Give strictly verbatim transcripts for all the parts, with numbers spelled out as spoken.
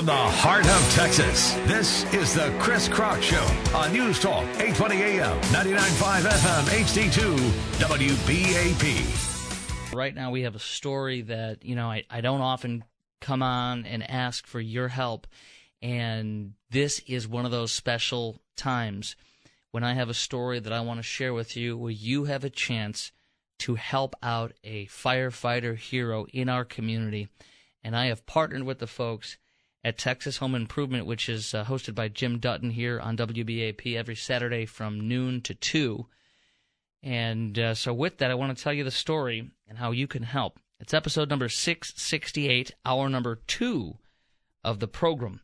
From the heart of Texas, this is the Chris Krok Show on News Talk, eight twenty A M, ninety-nine point five F M, H D two, W B A P. Right now we have a story that, you know, I, I don't often come on and ask for your help, and this is one of those special times when I have a story that I want to share with you where you have a chance to help out a firefighter hero in our community. And I have partnered with the folks at Texas Home Improvement, which is uh, hosted by Jim Dutton here on W B A P every Saturday from noon to two. And uh, so with that, I want to tell you the story and how you can help. It's episode number six sixty-eight, hour number two of the program.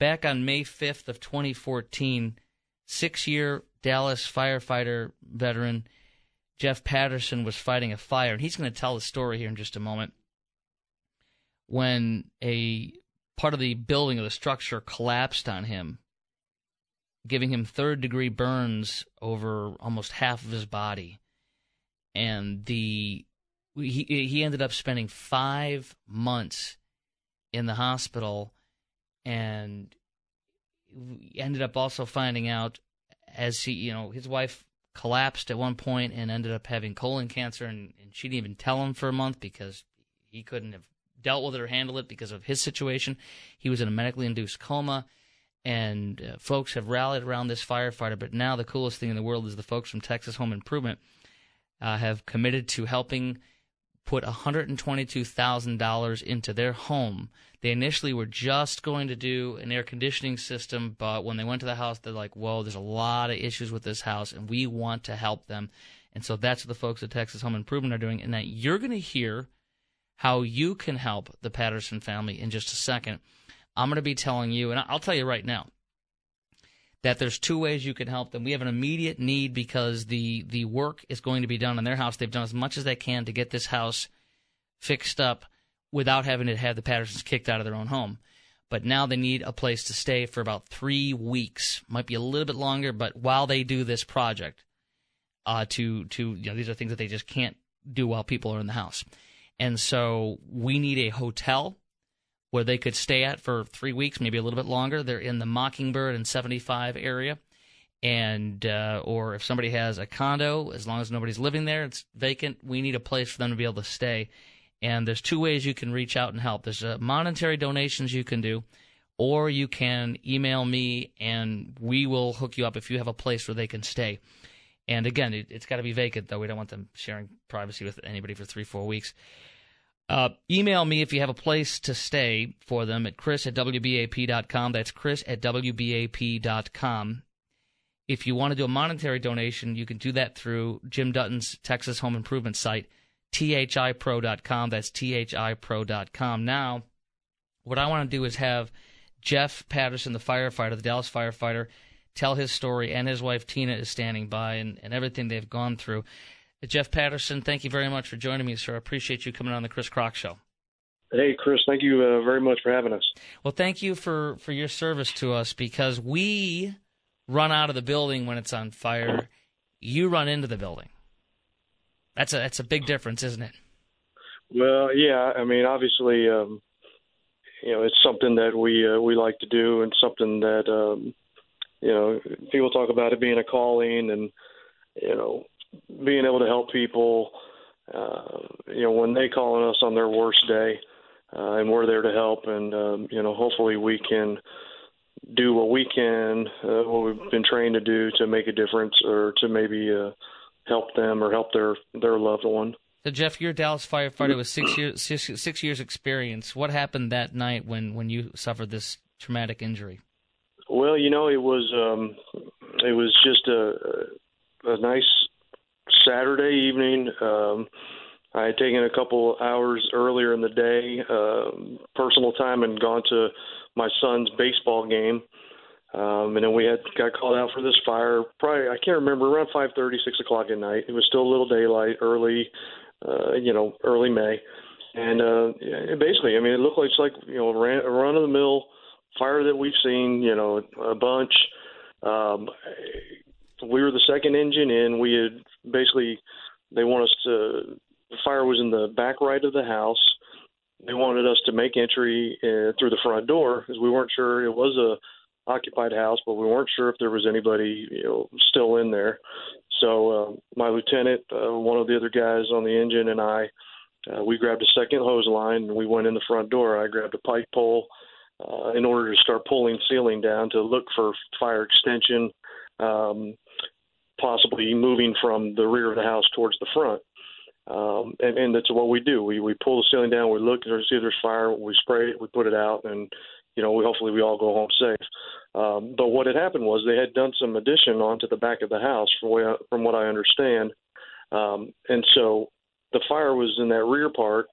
Back on May fifth of twenty fourteen, six-year Dallas firefighter veteran Jeff Patterson was fighting a fire. And he's going to tell the story here in just a moment. When a part of the building of the structure collapsed on him, giving him third-degree burns over almost half of his body. And the he, he ended up spending five months in the hospital, and ended up also finding out, as he, you know, his wife collapsed at one point and ended up having colon cancer, and, and she didn't even tell him for a month because he couldn't have dealt with it or handled it because of his situation. He was in a medically induced coma, and uh, folks have rallied around this firefighter. But now the coolest thing in the world is the folks from Texas Home Improvement uh, have committed to helping put one hundred twenty-two thousand dollars into their home. They initially were just going to do an air conditioning system, but when they went to the house, they're like, whoa, there's a lot of issues with this house, and we want to help them. And so that's what the folks at Texas Home Improvement are doing, and that you're going to hear how you can help the Patterson family in just a second. I'm going to be telling you, and I'll tell you right now, that there's two ways you can help them. We have an immediate need because the, the work is going to be done on their house. They've done as much as they can to get this house fixed up without having to have the Pattersons kicked out of their own home. But now they need a place to stay for about three weeks. Might be a little bit longer, but while they do this project, uh, to to you know, these are things that they just can't do while people are in the house. And so we need a hotel where they could stay at for three weeks, maybe a little bit longer. They're in the Mockingbird and seventy-five area. And uh, or if somebody has a condo, as long as nobody's living there, it's vacant, we need a place for them to be able to stay. And there's two ways you can reach out and help. There's uh, monetary donations you can do, or you can email me, and we will hook you up if you have a place where they can stay. And again, it, it's got to be vacant, though. We don't want them sharing privacy with anybody for three, four weeks. Uh, email me if you have a place to stay for them at chris at W B A P dot com. That's chris at W B A P dot com. If you want to do a monetary donation, you can do that through Jim Dutton's Texas Home Improvement site, T H I pro dot com. That's T H I pro dot com. Now, what I want to do is have Jeff Patterson, the firefighter, the Dallas firefighter, tell his story, and his wife Tina is standing by, and, and everything they've gone through. Jeff Patterson, thank you very much for joining me, sir. I appreciate you coming on the Chris Krok Show. Hey, Chris, thank you uh, very much for having us. Well, thank you for, for your service to us, because we run out of the building when it's on fire. You run into the building. That's a that's a big difference, isn't it? Well, yeah. I mean, obviously, um, you know, it's something that we uh, we like to do, and something that. Um, You know, people talk about it being a calling, and, you know, being able to help people, uh, you know, when they call on us on their worst day, uh, and we're there to help. And, um, you know, hopefully we can do what we can, uh, what we've been trained to do to make a difference, or to maybe uh, help them or help their, their loved one. So, Jeff, you're a Dallas firefighter with six years, six, six years experience. What happened that night when, when you suffered this traumatic injury? Well, you know, it was um, it was just a, a nice Saturday evening. Um, I had taken a couple hours earlier in the day, uh, personal time, and gone to my son's baseball game. Um, and then we had got called out for this fire. Probably, I can't remember, around five thirty, six o'clock at night. It was still a little daylight, early, uh, you know, early May. And uh, basically, I mean, it looked like it's like you know, a run-of-the-mill fire that we've seen, you know, a bunch. Um, we were the second engine in. We had basically, they want us to, the fire was in the back right of the house. they wanted us to make entry uh, through the front door because we weren't sure. It was a occupied house, but we weren't sure if there was anybody, you know, still in there. So uh, my lieutenant, uh, one of the other guys on the engine, and I, uh, we grabbed a second hose line and we went in the front door. I grabbed a pike pole uh, in order to start pulling ceiling down to look for fire extension, um, possibly moving from the rear of the house towards the front. Um, and, and that's what we do. We we pull the ceiling down, we look to see if there's fire, we spray it, we put it out, and, you know, we, hopefully we all go home safe. Um, but what had happened was they had done some addition onto the back of the house, from, way, from what I understand. Um, and so the fire was in that rear part.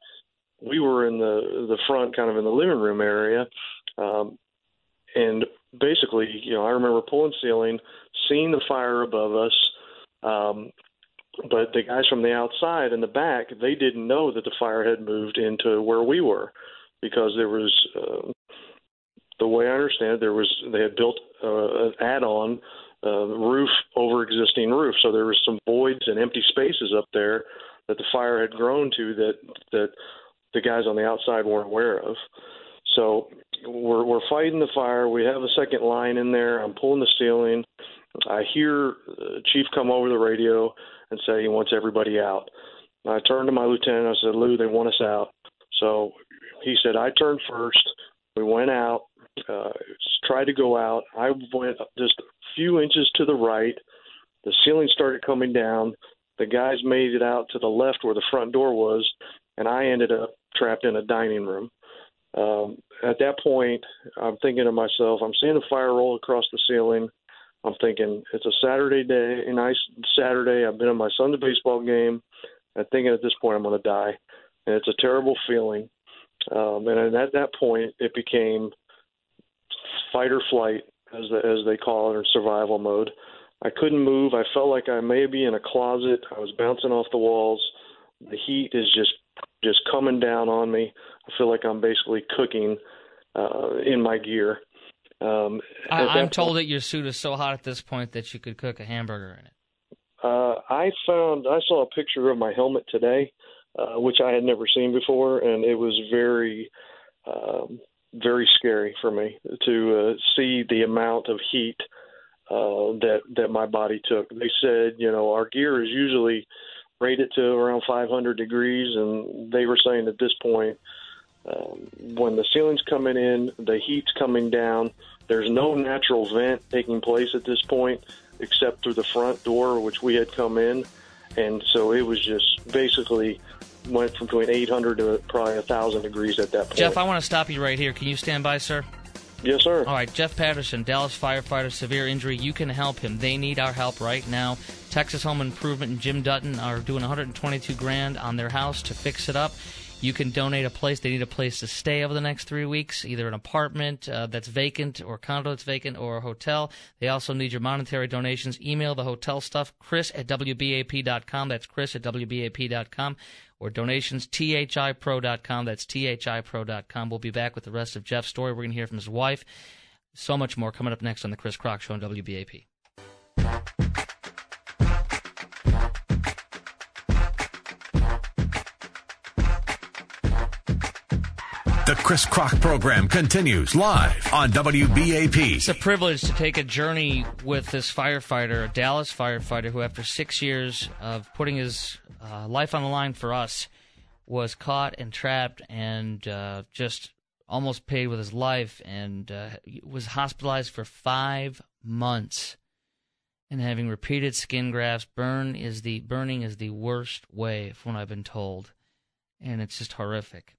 We were in the, the front, kind of in the living room area. Um, and basically, you know, I remember pulling ceiling, seeing the fire above us, um, but the guys from the outside in the back, they didn't know that the fire had moved into where we were, because there was, uh, the way I understand it, there was they had built uh, an add-on uh, roof over existing roof, so there was some voids and empty spaces up there that the fire had grown to that that the guys on the outside weren't aware of. So we're we're fighting the fire. We have a second line in there. I'm pulling the ceiling. I hear the chief come over the radio and say he wants everybody out. I turned to my lieutenant. I said, "Lou, they want us out." So he said, "I turned first." We went out, uh, tried to go out. I went just a few inches to the right. The ceiling started coming down. The guys made it out to the left where the front door was, and I ended up trapped in a dining room. Um, at that point, I'm thinking to myself, I'm seeing a fire roll across the ceiling. I'm thinking, it's a Saturday day, a nice Saturday. I've been at my son's baseball game. I'm thinking at this point I'm going to die, and it's a terrible feeling. Um, and at that point, it became fight or flight, as the, as they call it, or survival mode. I couldn't move. I felt like I may be in a closet. I was bouncing off the walls. The heat is just just coming down on me. I feel like I'm basically cooking uh, in my gear. Um, I, I'm told point, that your suit is so hot at this point that you could cook a hamburger in it. Uh, I found I saw a picture of my helmet today, uh, which I had never seen before, and it was very, um, very scary for me to uh, see the amount of heat uh, that that my body took. They said, you know, our gear is usually rated to around five hundred degrees, and they were saying at this point, Um, when the ceiling's coming in, the heat's coming down, there's no natural vent taking place at this point except through the front door, which we had come in. And so it was just basically went from between eight hundred to probably one thousand degrees at that point. Jeff, I want to stop you right here. Can you stand by, sir? Yes, sir. All right, Jeff Patterson, Dallas firefighter, severe injury. You can help him. They need our help right now. Texas Home Improvement and Jim Dutton are doing one hundred twenty-two grand on their house to fix it up. You can donate a place. They need a place to stay over the next three weeks, either an apartment uh, that's vacant or a condo that's vacant or a hotel. They also need your monetary donations. Email the hotel stuff, chris at W B A P dot com. That's chris at W B A P dot com. Or donations, T H I pro dot com. That's T H I pro dot com. We'll be back with the rest of Jeff's story. We're going to hear from his wife. So much more coming up next on The Chris Krok Show on W B A P. The Chris Krok program continues live on W B A P. It's a privilege to take a journey with this firefighter, a Dallas firefighter, who after six years of putting his uh, life on the line for us was caught and trapped and uh, just almost paid with his life and uh, was hospitalized for five months. And having repeated skin grafts, burn is the burning is the worst way, from what I've been told. And it's just horrific.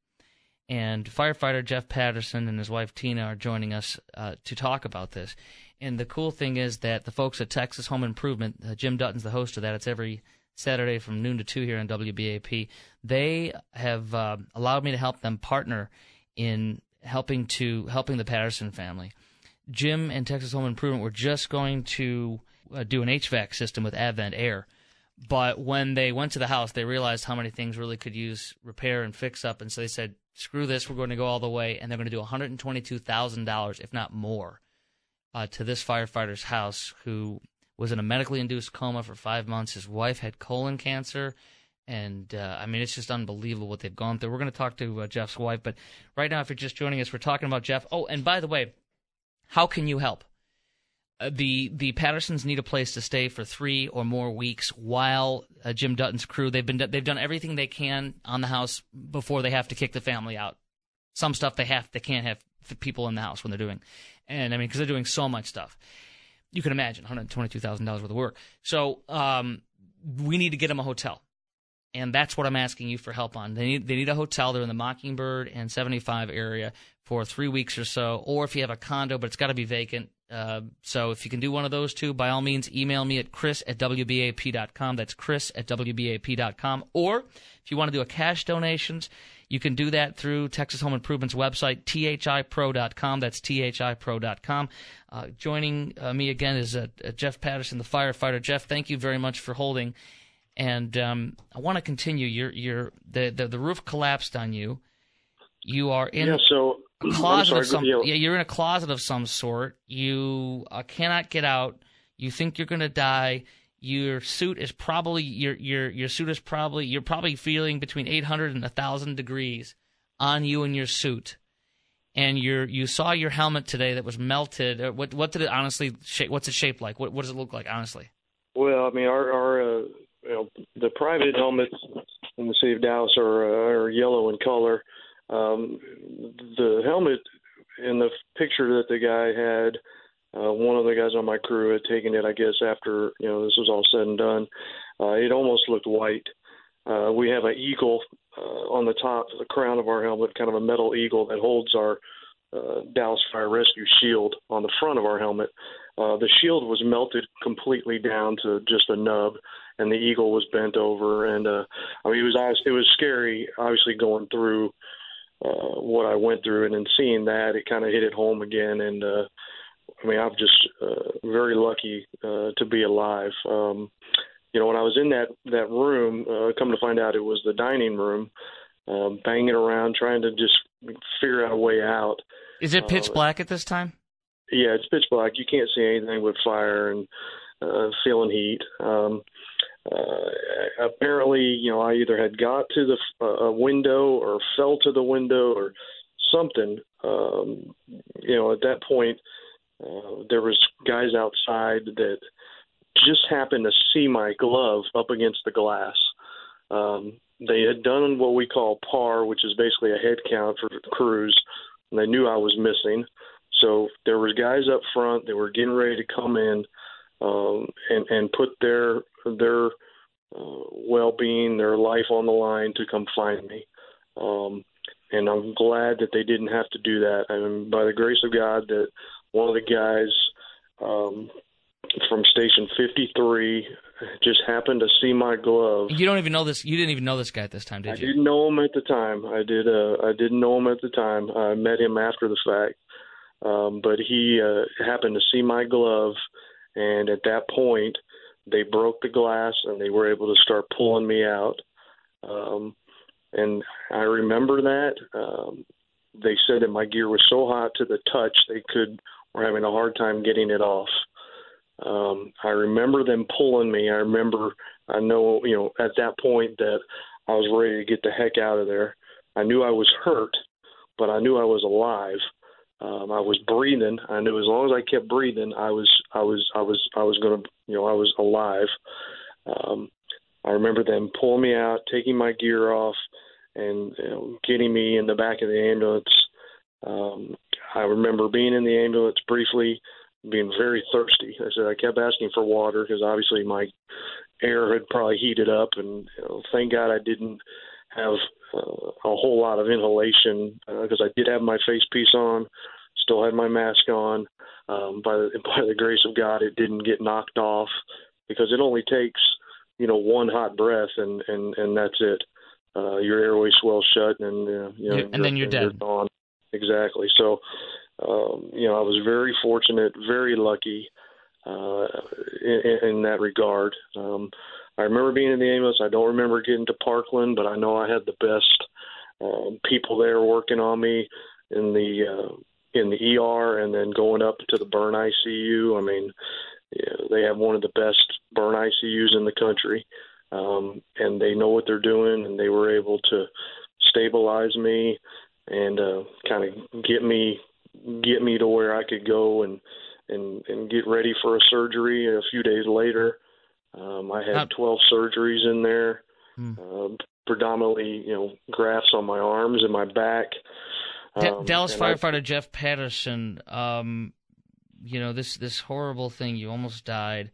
And firefighter Jeff Patterson and his wife Tina are joining us uh, to talk about this. And the cool thing is that the folks at Texas Home Improvement, uh, Jim Dutton's the host of that. It's every Saturday from noon to two here on W B A P. They have uh, allowed me to help them partner in helping to helping the Patterson family. Jim and Texas Home Improvement were just going to uh, do an H V A C system with Advent Air. But when they went to the house, they realized how many things really could use repair and fix up. And so they said, screw this, we're going to go all the way. And they're going to do one hundred twenty-two thousand dollars, if not more, uh, to this firefighter's house who was in a medically induced coma for five months. His wife had colon cancer And, uh, I mean, it's just unbelievable what they've gone through. We're going to talk to uh, Jeff's wife. But right now, if you're just joining us, we're talking about Jeff. Oh, and by the way, how can you help? Uh, the the Pattersons need a place to stay for three or more weeks while uh, Jim Dutton's crew, they've been they've done everything they can on the house before they have to kick the family out. Some stuff they have they can't have people in the house when they're doing. And, I mean, because they're doing so much stuff. You can imagine, one hundred twenty-two thousand dollars worth of work. So um, we need to get them a hotel. And that's what I'm asking you for help on. They need they need a hotel. They're in the Mockingbird and seventy-five area for three weeks or so. Or if you have a condo, but it's got to be vacant. Uh, so if you can do one of those two, by all means, email me at chris at W B A P dot com. That's chris at W B A P dot com. Or if you want to do a cash donations, you can do that through Texas Home Improvement's website, T H I pro dot com. That's T H I pro dot com. Uh, joining uh, me again is uh, uh, Jeff Patterson, the firefighter. Jeff, thank you very much for holding. And um, I want to continue. Your your the, the the roof collapsed on you. You are in yeah, so, a closet sorry, of some you know, yeah. You're in a closet of some sort. You uh, cannot get out. You think you're going to die. Your suit is probably your your your suit is probably you're probably feeling between eight hundred and one thousand degrees on you in your suit. And you you saw your helmet today that was melted. What what did it honestly shape? What's it shaped like? What what does it look like honestly? Well, I mean our our. Uh... You know, the private helmets in the city of Dallas are, uh, are yellow in color. Um, the helmet in the picture that the guy had, uh, one of the guys on my crew had taken it, I guess, after, you know, this was all said and done. Uh, it almost looked white. Uh, we have an eagle uh, on the top, the crown of our helmet, kind of a metal eagle that holds our uh, Dallas Fire Rescue shield on the front of our helmet. Uh, the shield was melted completely down to just a nub, and the eagle was bent over. And uh, I mean, it was it was scary, obviously, going through uh, what I went through, and then seeing that, it kind of hit it home again. And uh, I mean, I'm just uh, very lucky uh, to be alive. Um, you know, when I was in that that room, uh, come to find out, it was the dining room, uh, banging around, trying to just figure out a way out. Is it pitch uh, black at this time? Yeah, it's pitch black. You can't see anything with fire and uh, feeling heat. Um, uh, apparently, you know, I either had got to the uh, window or fell to the window or something. Um, you know, at that point, uh, there was guys outside that just happened to see my glove up against the glass. Um, they had done what we call par, which is basically a head count for crews, and they knew I was missing. So there were guys up front that were getting ready to come in um, and, and put their their uh, well-being, their life on the line to come find me. Um, and I'm glad that they didn't have to do that. I mean, by the grace of God, that one of the guys um, from Station fifty-three just happened to see my glove. You don't even know this. You didn't even know this guy at this time, did you? I didn't know him at the time. I did. Uh, I didn't know him at the time. I met him after the fact. Um, but he uh, happened to see my glove, and at that point, they broke the glass, and they were able to start pulling me out. Um, and I remember that. Um, they said that my gear was so hot to the touch, they could were having a hard time getting it off. Um, I remember them pulling me. I remember, I know, you know, at that point that I was ready to get the heck out of there. I knew I was hurt, but I knew I was alive. Um, I was breathing. I knew as long as I kept breathing, I was, I was, I was, I was going to, you know, I was alive. Um, I remember them pulling me out, taking my gear off, and you know, getting me in the back of the ambulance. Um, I remember being in the ambulance briefly, being very thirsty. I said I kept asking for water because obviously my air had probably heated up, and you know, thank God I didn't have uh, a whole lot of inhalation because uh, I did have my face piece on, still had my mask on. Um, by, the, by the grace of God, it didn't get knocked off because it only takes, you know, one hot breath and, and, and that's it. Uh, your airway swells shut and, uh, you know, and then you're dead. You're gone. Exactly. So, um, you know, I was very fortunate, very lucky uh, in, in that regard. Um, I remember being in the ambulance. I don't remember getting to Parkland, but I know I had the best um, people there working on me in the uh, in the E R, and then going up to the burn I C U. I mean, yeah, they have one of the best burn I C Us in the country. um, and they know what they're doing, and they were able to stabilize me and uh, kind of get me get me to where I could go and and, and get ready for a surgery. And a few days later, um, I had twelve surgeries in there, hmm. uh, predominantly you know grafts on my arms and my back. Um, D- Dallas firefighter I- Jeff Patterson. Um, you know, this, this horrible thing, you almost died.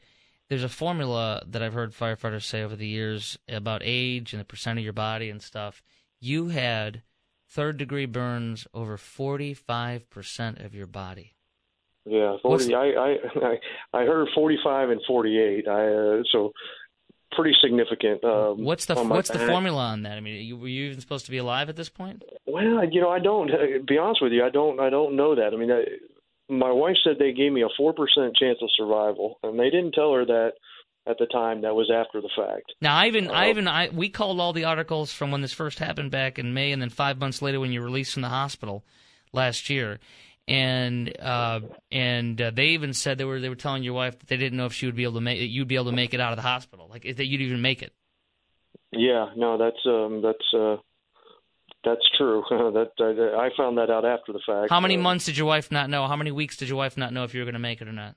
There's a formula that I've heard firefighters say over the years about age and the percent of your body and stuff. You had third-degree burns over forty-five percent of your body. Yeah, forty. I, I I heard forty-five and forty-eight, I uh, so pretty significant. Um, what's the what's the formula on that? I mean, you, were you even supposed to be alive at this point? Well, you know, I don't. To be honest with you, I don't. I don't know that. I mean, I, my wife said they gave me a four percent chance of survival, and they didn't tell her that at the time. That was after the fact. Now, I even, uh, I even, I, we called all the articles from when this first happened back in May, and then five months later when you were released from the hospital last year, and uh, and uh, they even said they were they were telling your wife that they didn't know if she would be able to make you'd be able to make it out of the hospital, like that you'd even make it. Yeah, no, that's um, that's. Uh... That's true. that I, I found that out after the fact. How many uh, months did your wife not know? How many weeks did your wife not know if you were going to make it or not?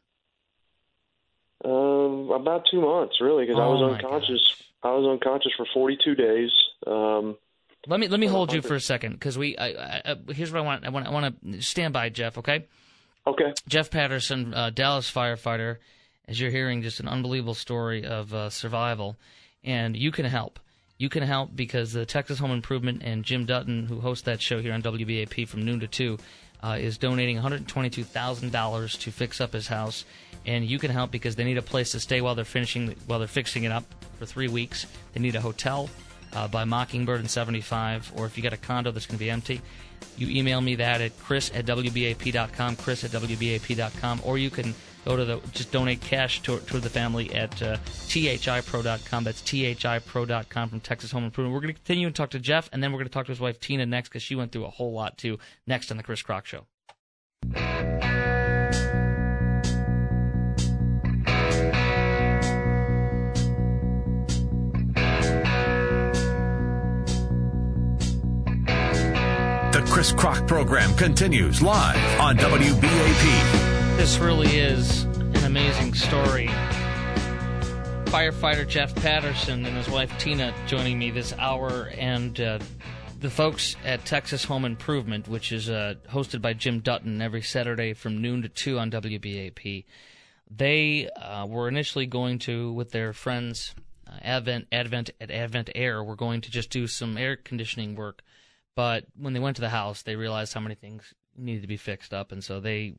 Um, about two months, really, because oh I was unconscious. I was unconscious for forty-two days. Um, let me let me hold you for a second, because we. I, I, here's what I want. I want. I want to stand by, Jeff. Okay. Okay. Jeff Patterson, uh, Dallas firefighter, as you're hearing, just an unbelievable story of uh, survival, and you can help. You can help because the Texas Home Improvement and Jim Dutton, who hosts that show here on W B A P from noon to two, uh, is donating one hundred twenty-two thousand dollars to fix up his house. And you can help because they need a place to stay while they're finishing, while they're fixing it up for three weeks. They need a hotel uh, by Mockingbird and seventy-five, or if you got a condo that's going to be empty, you email me that at chris at W B A P dot com, chris at W B A P dot com, or you can go to the just donate cash to, to the family at uh, T H I pro dot com. That's T H I pro dot com from Texas Home Improvement. We're going to continue and talk to Jeff, and then we're going to talk to his wife Tina next, because she went through a whole lot too. Next on the Chris Krok Show. The Chris Krok program continues live on W B A P. This really is an amazing story. Firefighter Jeff Patterson and his wife Tina joining me this hour, and uh, the folks at Texas Home Improvement, which is uh, hosted by Jim Dutton every Saturday from noon to two on W B A P. They uh, were initially going to, with their friends, uh, Advent Advent at Advent Air, were going to just do some air conditioning work. But when they went to the house, they realized how many things needed to be fixed up, and so they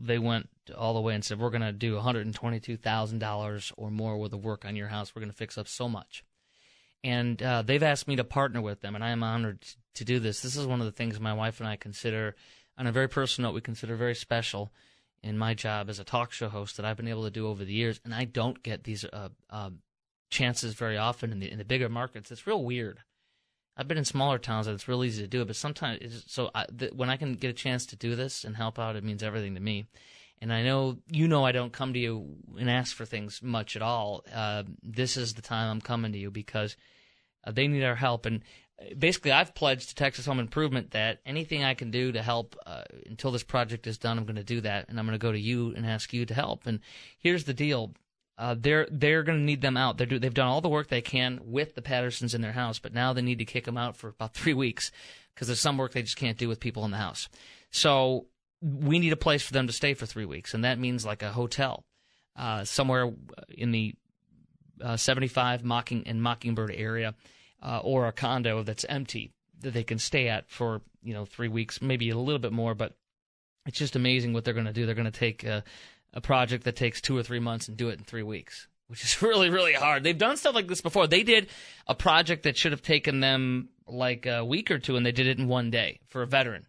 they went all the way and said, we're going to do one hundred twenty-two thousand dollars or more worth of work on your house. We're going to fix up so much. And uh, they've asked me to partner with them, and I am honored to do this. This is one of the things my wife and I consider, on a very personal note, we consider very special in my job as a talk show host that I've been able to do over the years, and I don't get these uh, uh, chances very often in the, in the bigger markets. It's real weird. I've been in smaller towns, and it's real easy to do it, but sometimes it's, so I, th- when I can get a chance to do this and help out, it means everything to me. And I know you know I don't come to you and ask for things much at all. Uh, this is the time I'm coming to you because uh, they need our help. And basically, I've pledged to Texas Home Improvement that anything I can do to help uh, until this project is done, I'm going to do that, and I'm going to go to you and ask you to help. And here's the deal. Uh, they're they're going to need them out. They're do, they've done all the work they can with the Pattersons in their house, but now they need to kick them out for about three weeks because there's some work they just can't do with people in the house. So we need a place for them to stay for three weeks, and that means like a hotel uh, somewhere in the uh, seventy-five Mocking and Mockingbird area, uh, or a condo that's empty that they can stay at for you know three weeks, maybe a little bit more. But it's just amazing what they're going to do. They're going to take Uh, a project that takes two or three months and do it in three weeks, which is really, really hard. They've done stuff like this before. They did a project that should have taken them like a week or two, and they did it in one day for a veteran.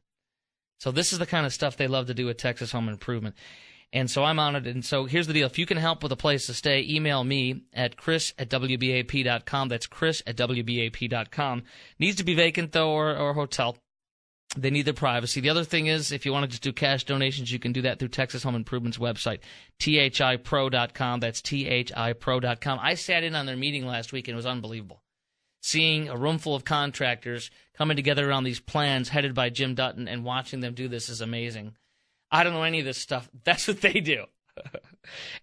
So this is the kind of stuff they love to do at Texas Home Improvement. And so I'm honored. And so here's the deal. If you can help with a place to stay, email me at chris at W B A P dot com. That's chris at W B A P dot com. Needs to be vacant, though, or, or hotel. They need their privacy. The other thing is, if you want to just do cash donations, you can do that through Texas Home Improvement's website, T H I pro dot com. That's T H I pro dot com. I sat in on their meeting last week, and it was unbelievable. Seeing a room full of contractors coming together around these plans headed by Jim Dutton and watching them do this is amazing. I don't know any of this stuff. That's what they do.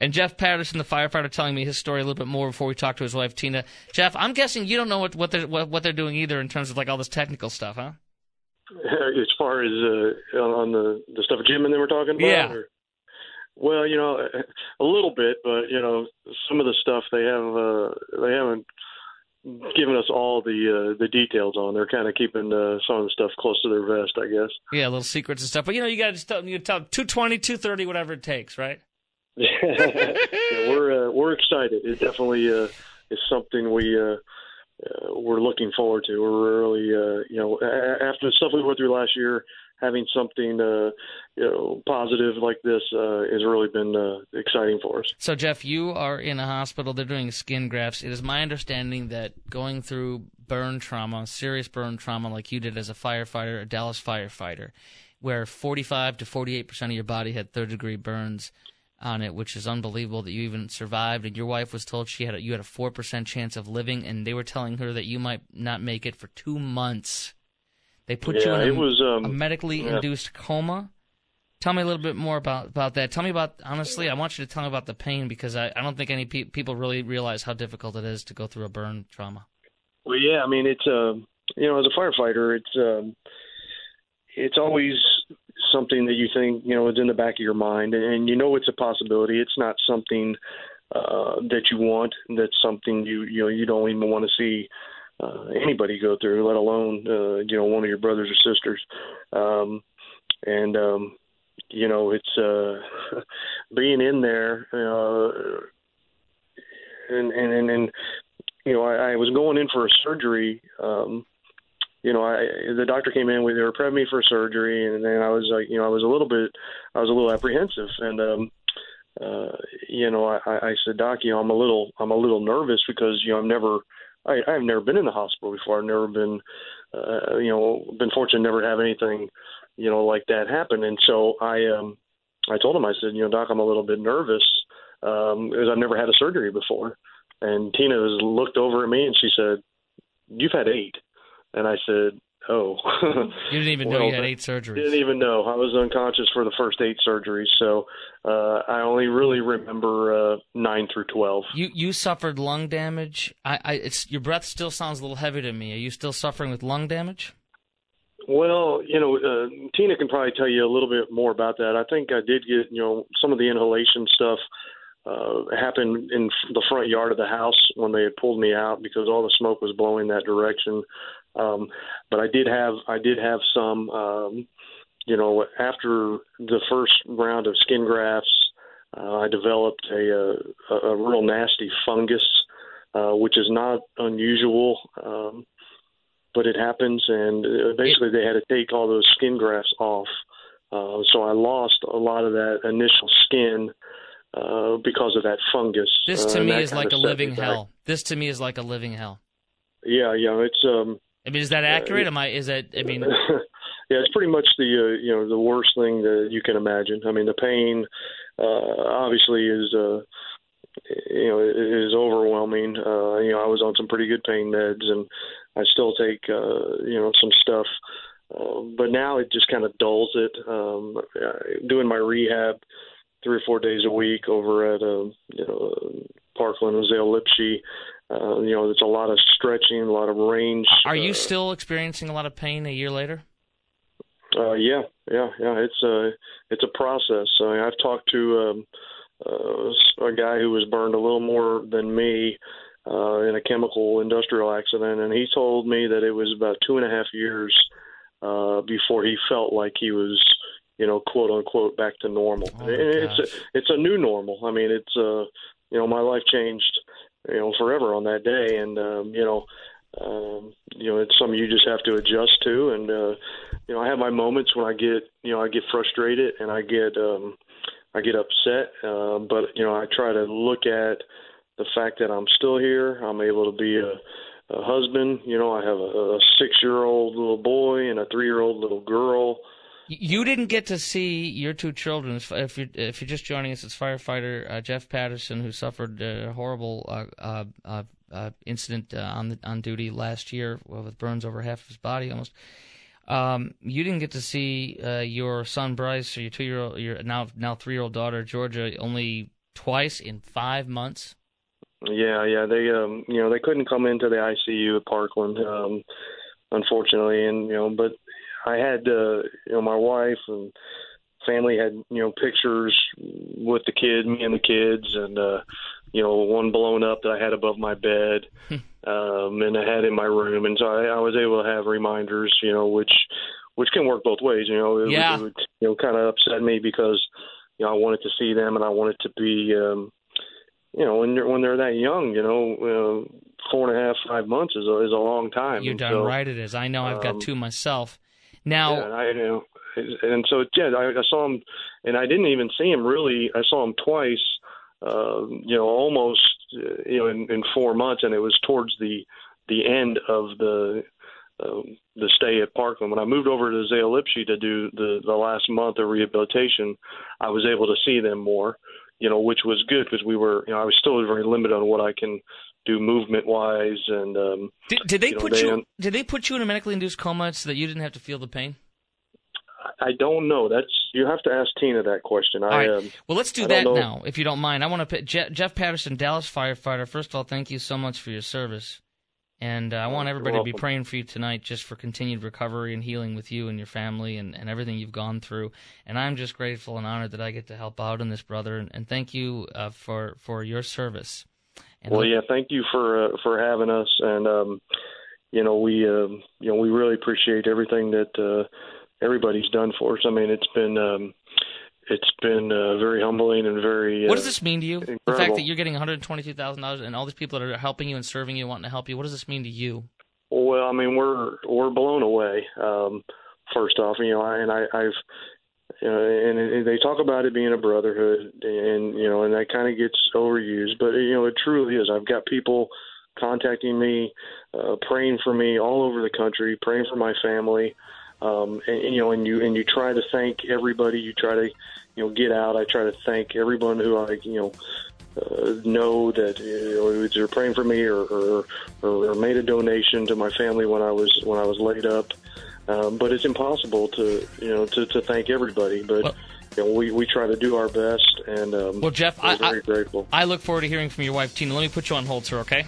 And Jeff Patterson, the firefighter, telling me his story a little bit more before we talk to his wife, Tina. Jeff, I'm guessing you don't know what, what, they're, what, what they're doing either in terms of like all this technical stuff, huh? As far as uh, on the, the stuff Jim and they were talking about? Yeah. Or, well, you know, a little bit, but, you know, some of the stuff they have, uh, they haven't given us all the uh, the details on. They're kind of keeping uh, some of the stuff close to their vest, I guess. Yeah, little secrets and stuff. But, you know, you got to just tell them, you tell them two twenty, two thirty, whatever it takes, right? Yeah, we're, uh, we're excited. It definitely uh, is something we uh, – Uh, we're looking forward to. We're really, uh, you know, a- after the stuff we went through last year, having something, uh, you know, positive like this uh, has really been uh, exciting for us. So, Jeff, you are in a hospital. They're doing skin grafts. It is my understanding that going through burn trauma, serious burn trauma like you did as a firefighter, a Dallas firefighter, where forty-five to forty-eight percent of your body had third-degree burns on it, which is unbelievable that you even survived. And your wife was told she had a, you had a four percent chance of living, and they were telling her that you might not make it for two months. They put yeah, you in a, it was, um, a medically yeah. induced coma. Tell me a little bit more about, about that. Tell me about honestly. I want you to tell me about the pain because I, I don't think any pe- people really realize how difficult it is to go through a burn trauma. Well, yeah, I mean it's uh, you know as a firefighter, it's um, it's always something that you think, you know, is in the back of your mind, and, and you know it's a possibility. It's not something uh, that you want. That's something you, you know, you don't even want to see uh, anybody go through, let alone, uh, you know, one of your brothers or sisters. Um, and, um, you know, it's uh, being in there uh, and, and, and, and, you know, I, I was going in for a surgery um You know, I, the doctor came in, they were prepping me for surgery, and then I was like, you know, I was a little bit, I was a little apprehensive, and um, uh, you know, I, I said, Doc, you know, I'm a little, I'm a little nervous because you know, I've never, I, I've never been in the hospital before. I've never been, uh, you know, been fortunate never to have anything, you know, like that happen. And so I, um, I told him, I said, you know, Doc, I'm a little bit nervous um, because I've never had a surgery before. And Tina was looked over at me and she said, "You've had eight." And I said, oh. You didn't even well, know you had eight surgeries. Didn't even know. I was unconscious for the first eight surgeries. So uh, I only really remember uh, nine through twelve. You you suffered lung damage. I, I it's your breath still sounds a little heavy to me. Are you still suffering with lung damage? Well, you know, uh, Tina can probably tell you a little bit more about that. I think I did get, you know, some of the inhalation stuff uh, happened in the front yard of the house when they had pulled me out because all the smoke was blowing that direction. Um, but I did have I did have some, um, you know, after the first round of skin grafts, uh, I developed a, a, a real nasty fungus, uh, which is not unusual, um, but it happens. And basically they had to take all those skin grafts off. Uh, so I lost a lot of that initial skin uh, because of that fungus. This to uh, me is like a living hell. This to me is like a living hell. Yeah, yeah, it's um, I mean, is that accurate? Am I? Is that? I mean, yeah, it's pretty much the uh, you know the worst thing that you can imagine. I mean, the pain uh, obviously is uh, you know is overwhelming. Uh, you know, I was on some pretty good pain meds, and I still take uh, you know some stuff, uh, but now it just kind of dulls it. Um, doing my rehab three or four days a week over at uh, you know Parkland and Zale Lipshy. Uh, you know, it's a lot of stretching, a lot of range. Are you uh, still experiencing a lot of pain a year later? Uh, yeah, yeah, yeah. It's a it's a process. I mean, I've talked to um, uh, a guy who was burned a little more than me uh, in a chemical industrial accident, and he told me that it was about two and a half years uh, before he felt like he was, you know, quote unquote, back to normal. Oh, and it's a, it's a new normal. I mean, it's uh, you know, my life changed, you know, forever on that day. And, um, you know, um, you know, it's something you just have to adjust to. And, uh, you know, I have my moments when I get, you know, I get frustrated and I get, um, I get upset. Uh, but, you know, I try to look at the fact that I'm still here. I'm able to be a, a husband. You know, I have a, a six-year-old little boy and a three-year-old little girl. You didn't get to see your two children. If you're, if you're just joining us, it's firefighter uh, Jeff Patterson, who suffered a horrible uh, uh, uh, incident uh, on the, on duty last year with burns over half of his body almost. Um, you didn't get to see uh, your son Bryce or your two-year-old, your now now three-year-old daughter Georgia, only twice in five months. Yeah, yeah, they um, you know, they couldn't come into the I C U at Parkland, um, unfortunately, and you know, but. I had, uh, you know, my wife and family had, you know, pictures with the kid, me and the kids, and, uh, you know, one blown up that I had above my bed, um, and I had in my room. And so I, I was able to have reminders, you know, which which can work both ways, you know. It, yeah. It would, you know, kind of upset me because, you know, I wanted to see them and I wanted to be, um, you know, when they're, when they're that young, you know, uh, four and a half, five months is a, is a long time. You're done so, right it is. I know I've got um, two myself. Now, yeah, and, I, you know, and so, yeah, I, I saw him, and I didn't even see him really. I saw him twice, uh, you know, almost, uh, you know, in, in four months, and it was towards the the end of the uh, the stay at Parkland. When I moved over to Zale Lipshy to do the, the last month of rehabilitation, I was able to see them more, you know, which was good because we were, you know, I was still very limited on what I can do movement wise, and um, did, did they you know, put they, you? Did they put you in a medically induced coma so that you didn't have to feel the pain? I don't know. That's you have to ask Tina that question. All I, right. Um, well, let's do I that now, if you don't mind. I want to Je- Jeff Patterson, Dallas firefighter. First of all, thank you so much for your service, and uh, I want everybody to be praying for you tonight, just for continued recovery and healing with you and your family and, and everything you've gone through. And I'm just grateful and honored that I get to help out in this, brother. And, and thank you uh, for for your service. And well, yeah, thank you for uh, for having us, and um, you know we uh, you know we really appreciate everything that uh, everybody's done for us. I mean, it's been um, it's been uh, very humbling and very. Uh, what does this mean to you? Incredible. The fact that you're getting one hundred twenty-two thousand dollars and all these people that are helping you and serving you, and wanting to help you. What does this mean to you? Well, I mean, we're we're blown away. Um, first off, you know, I, and I, I've. You know, and, and they talk about it being a brotherhood, and you know, and that kind of gets overused, but you know, it truly is. I've got people contacting me, uh, praying for me all over the country, praying for my family, um, and, and you know, and you and you try to thank everybody. You try to, you know, get out. I try to thank everyone who I, you know, uh, know that you know, either praying for me or, or or made a donation to my family when I was when I was laid up. Um, but it's impossible to, you know, to, to thank everybody. But well, you know, we, we try to do our best, and um, well, Jeff, we're I, very I, grateful. I look forward to hearing from your wife, Tina. Let me put you on hold, sir, okay?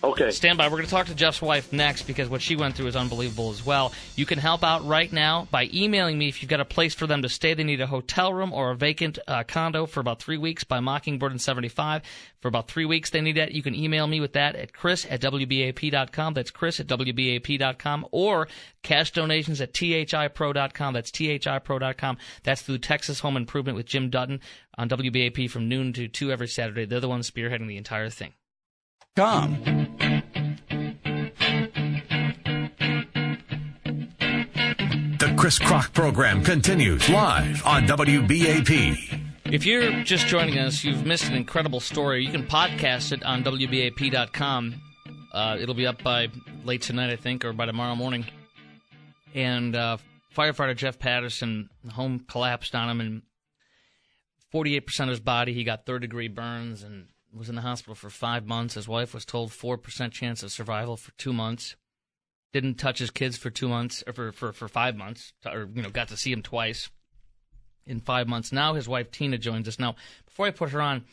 Okay. Stand by. We're going to talk to Jeff's wife next because what she went through is unbelievable as well. You can help out right now by emailing me if you've got a place for them to stay. They need a hotel room or a vacant uh, condo for about three weeks by Mockingbird and seventy-five. For about three weeks they need that. You can email me with that at chris at W B A P dot com. That's chris at W B A P dot com. Or cash donations at T H I Pro dot com. That's T H I Pro dot com. That's through Texas Home Improvement with Jim Dutton on W B A P from noon to two every Saturday. They're the ones spearheading the entire thing. The Chris Krok program continues live on W B A P. If you're just joining us, you've missed an incredible story. You can podcast it on W B A P dot com. Uh, it'll be up by late tonight, I think, or by tomorrow morning. And uh, firefighter Jeff Patterson, home collapsed on him, and forty-eight percent of his body, he got third-degree burns, and was in the hospital for five months. His wife was told four percent chance of survival for two months. Didn't touch his kids for two months, or for, for, for five months, or, you know, got to see him twice in five months. Now his wife, Tina, joins us. Now, before I put her on,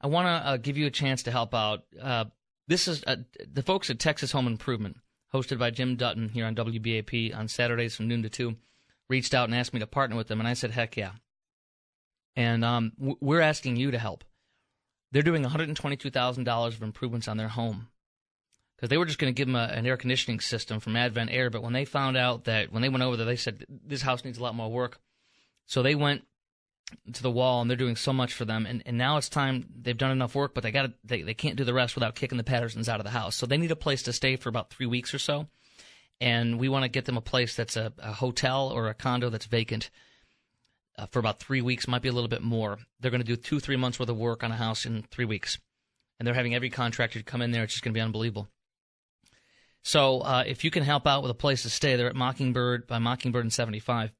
I want to uh, give you a chance to help out. Uh, this is uh, the folks at Texas Home Improvement, hosted by Jim Dutton here on W B A P on Saturdays from noon to two, reached out and asked me to partner with them, and I said, heck yeah. And um, w- we're asking you to help. They're doing one hundred twenty-two thousand dollars of improvements on their home because they were just going to give them a, an air conditioning system from Advent Air. But when they found out that when they went over there, they said, this house needs a lot more work. So they went to the wall, and they're doing so much for them. And, and now it's time. They've done enough work, but they got they, they can't do the rest without kicking the Pattersons out of the house. So they need a place to stay for about three weeks or so. And we want to get them a place that's a, a hotel or a condo that's vacant. Uh, for about three weeks, might be a little bit more. They're going to do two, three months worth of work on a house in three weeks. And they're having every contractor come in there. It's just going to be unbelievable. So uh, if you can help out with a place to stay there at Mockingbird by Mockingbird and seventy-five,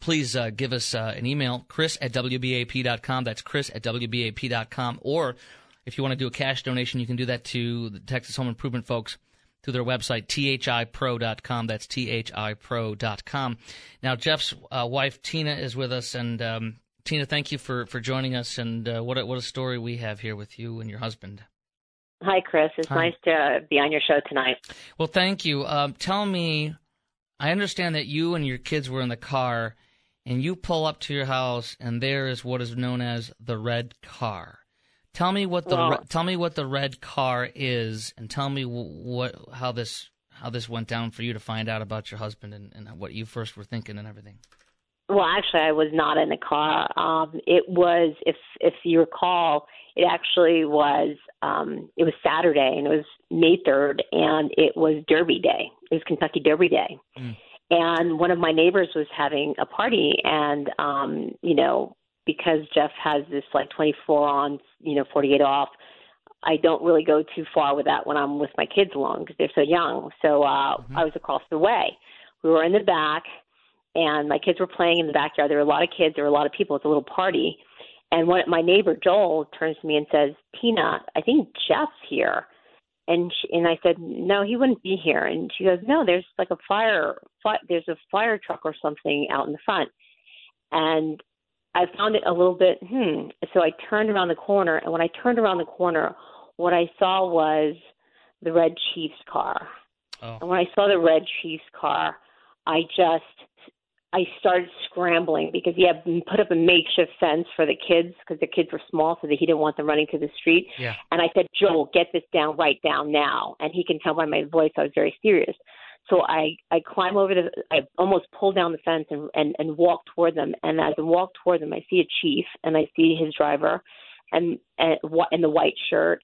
please uh, give us uh, an email, chris at W B A P dot com. That's chris at W B A P dot com. Or if you want to do a cash donation, you can do that to the Texas Home Improvement folks through their website, T H I pro dot com. That's T H I pro dot com. Now, Jeff's uh, wife, Tina, is with us. And, um, Tina, thank you for, for joining us. And uh, what, a, what a story we have here with you and your husband. Hi, Chris. It's Hi. nice to be on your show tonight. Well, thank you. Um, tell me, I understand that you and your kids were in the car, and you pull up to your house, and there is what is known as the red car. Tell me what the well, re- tell me what the red car is, and tell me what how this how this went down for you to find out about your husband and, and what you first were thinking and everything. Well, actually, I was not in the car. Um, it was, if if you recall, it actually was um, it was Saturday, and it was May third, and it was Derby Day. It was Kentucky Derby Day, mm. and one of my neighbors was having a party, and um, you know. Because Jeff has this like twenty-four on, you know, forty-eight off, I don't really go too far with that when I'm with my kids alone because they're so young. So uh, mm-hmm. I was across the way. We were in the back, and my kids were playing in the backyard. There were a lot of kids. There were a lot of people. It's a little party. And one, my neighbor, Joel, turns to me and says, Tina, I think Jeff's here. And she, and I said, no, he wouldn't be here. And she goes, no, there's like a fire. Fi- there's a fire truck or something out in the front. And I found it a little bit, hmm. So I turned around the corner, and when I turned around the corner, what I saw was the red Chiefs car. Oh. And when I saw the red Chiefs car, I just, I started scrambling because he had put up a makeshift fence for the kids because the kids were small so that he didn't want them running to the street. Yeah. And I said, Joel, get this down right down now. And he can tell by my voice I was very serious. So I, I climb over the – I almost pull down the fence and, and, and walk toward them. And as I walk toward them, I see a chief, and I see his driver and in the white shirt.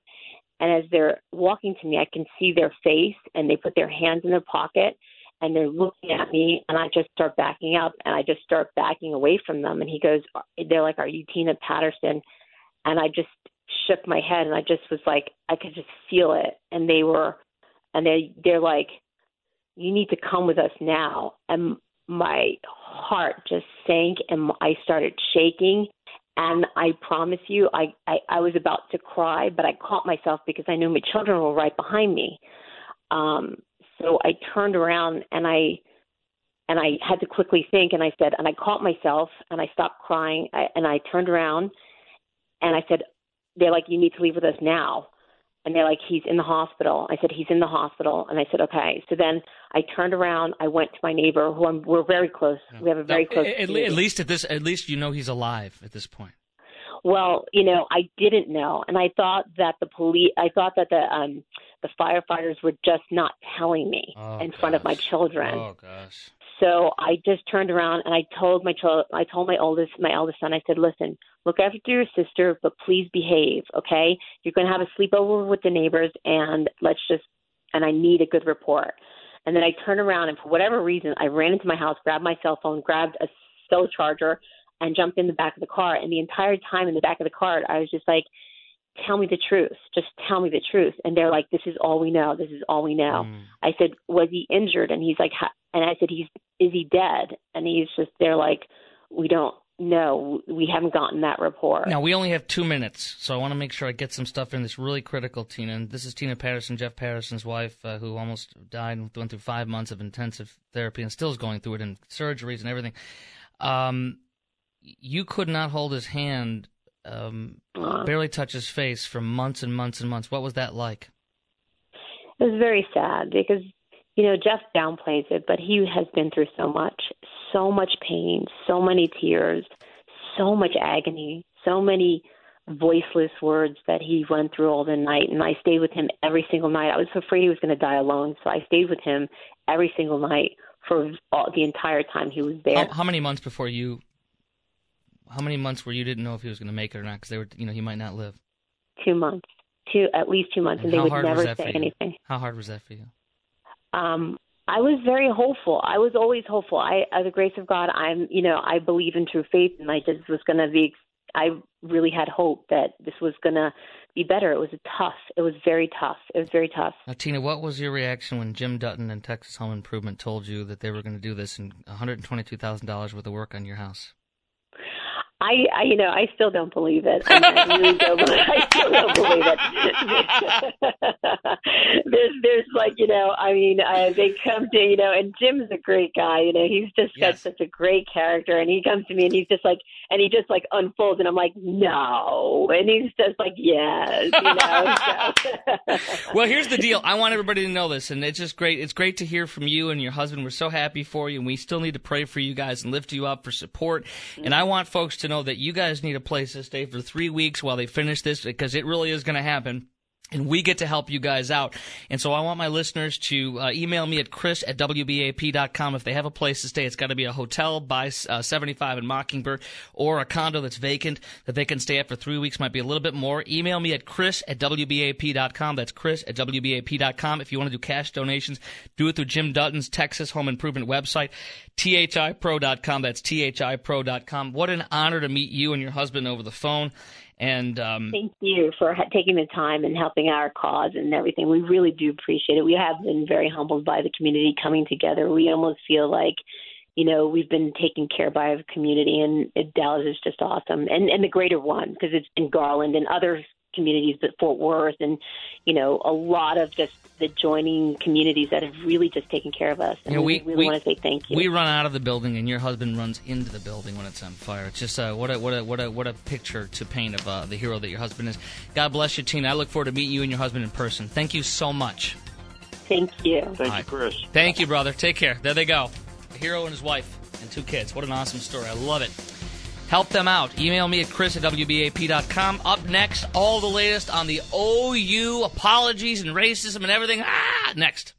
And as they're walking to me, I can see their face, and they put their hands in their pocket, and they're looking at me, and I just start backing up, and I just start backing away from them. And he goes – they're like, are you Tina Patterson? And I just shook my head, and I just was like – I could just feel it. And they were – and they they're like – you need to come with us now. And my heart just sank, and I started shaking. And I promise you, I, I, I was about to cry, but I caught myself because I knew my children were right behind me. Um, so I turned around, and I and I had to quickly think, and I said, and I caught myself, and I stopped crying, I, and I turned around, and I said, they're like, you need to leave with us now. And they're like, he's in the hospital. I said, he's in the hospital. And I said, okay. So then I turned around. I went to my neighbor, who I'm, we're very close. Yeah. We have a very now, close at, at least at this. At least you know he's alive at this point. Well, you know, I didn't know, and I thought that the police. I thought that the um, the firefighters were just not telling me oh, in gosh. front of my children. Oh gosh. So I just turned around and I told my child, I told my oldest, my eldest son, I said, listen, look after your sister, but please behave, okay? You're going to have a sleepover with the neighbors, and let's just, and I need a good report. And then I turned around, and for whatever reason, I ran into my house, grabbed my cell phone, grabbed a cell charger, and jumped in the back of the car. And the entire time in the back of the car, I was just like, tell me the truth. Just tell me the truth. And they're like, this is all we know. This is all we know. Mm. I said, was he injured? And he's like, ha- and I said, he's, is he dead? And he's just, they're like, we don't know. We haven't gotten that report. Now, we only have two minutes, so I want to make sure I get some stuff in that's really critical, Tina. And this is Tina Patterson, Jeff Patterson's wife, uh, who almost died and went through five months of intensive therapy and still is going through it and surgeries and everything. Um, you could not hold his hand, um, uh, barely touch his face for months and months and months. What was that like? It was very sad because, you know, Jeff downplays it, but he has been through so much, so much pain, so many tears, so much agony, so many voiceless words that he went through all the night. And I stayed with him every single night. I was afraid he was going to die alone, so I stayed with him every single night for all, the entire time he was there. How, how many months before you – how many months where you didn't know if he was going to make it or not because they were, you know, he might not live? Two months. Two, at least two months, and, and they would never say anything. How hard was that for you? Um, I was very hopeful. I was always hopeful. I, by the grace of God, I'm, you know, I believe in true faith, and I just was going to be, I really had hope that this was going to be better. It was tough. It was very tough. It was very tough. Now, Tina, what was your reaction when Jim Dutton and Texas Home Improvement told you that they were going to do this and one hundred twenty-two thousand dollars worth of work on your house? I, I, you know, I still don't believe it. I, mean, I, really don't, I still don't believe it. there's, there's like, you know, I mean, uh, they come to, you know, and Jim's a great guy. You know, he's just got yes. such a great character, and he comes to me and he's just like, and he just like unfolds, and I'm like, no, and he's just like, yes. You know. So. Well, here's the deal. I want everybody to know this, and it's just great. It's great to hear from you and your husband. We're so happy for you, and we still need to pray for you guys and lift you up for support. Mm-hmm. And I want folks to know that you guys need a place to stay for three weeks while they finish this, because it really is going to happen. And we get to help you guys out. And so I want my listeners to uh, email me at chris at W B A P dot com if they have a place to stay. It's got to be a hotel by uh, seventy-five and Mockingbird, or a condo that's vacant that they can stay at for three weeks, might be a little bit more. Email me at chris at W B A P dot com. That's chris at W B A P dot com. If you want to do cash donations, do it through Jim Dutton's Texas Home Improvement website, T H I pro dot com. That's T H I pro dot com. What an honor to meet you and your husband over the phone. And um, thank you for ha- taking the time and helping our cause and everything. We really do appreciate it. We have been very humbled by the community coming together. We almost feel like, you know, we've been taken care by the community, and it, Dallas is just awesome. And, and the greater one, because it's in Garland and other communities, but Fort Worth and, you know, a lot of just the joining communities that have really just taken care of us. And yeah, we, we really we, want to say thank you. We run out of the building, and your husband runs into the building when it's on fire. It's just uh, what a what a what a what a picture to paint of uh, the hero that your husband is. God bless you, Tina. I look forward to meeting you and your husband in person. Thank you so much. Thank you. Thank right. you, Chris. Thank you, brother. Take care. There they go. A hero and his wife and two kids. What an awesome story. I love it. Help them out. Email me at chris at W B A P dot com. Up next, all the latest on the O U apologies and racism and everything. Ah, next.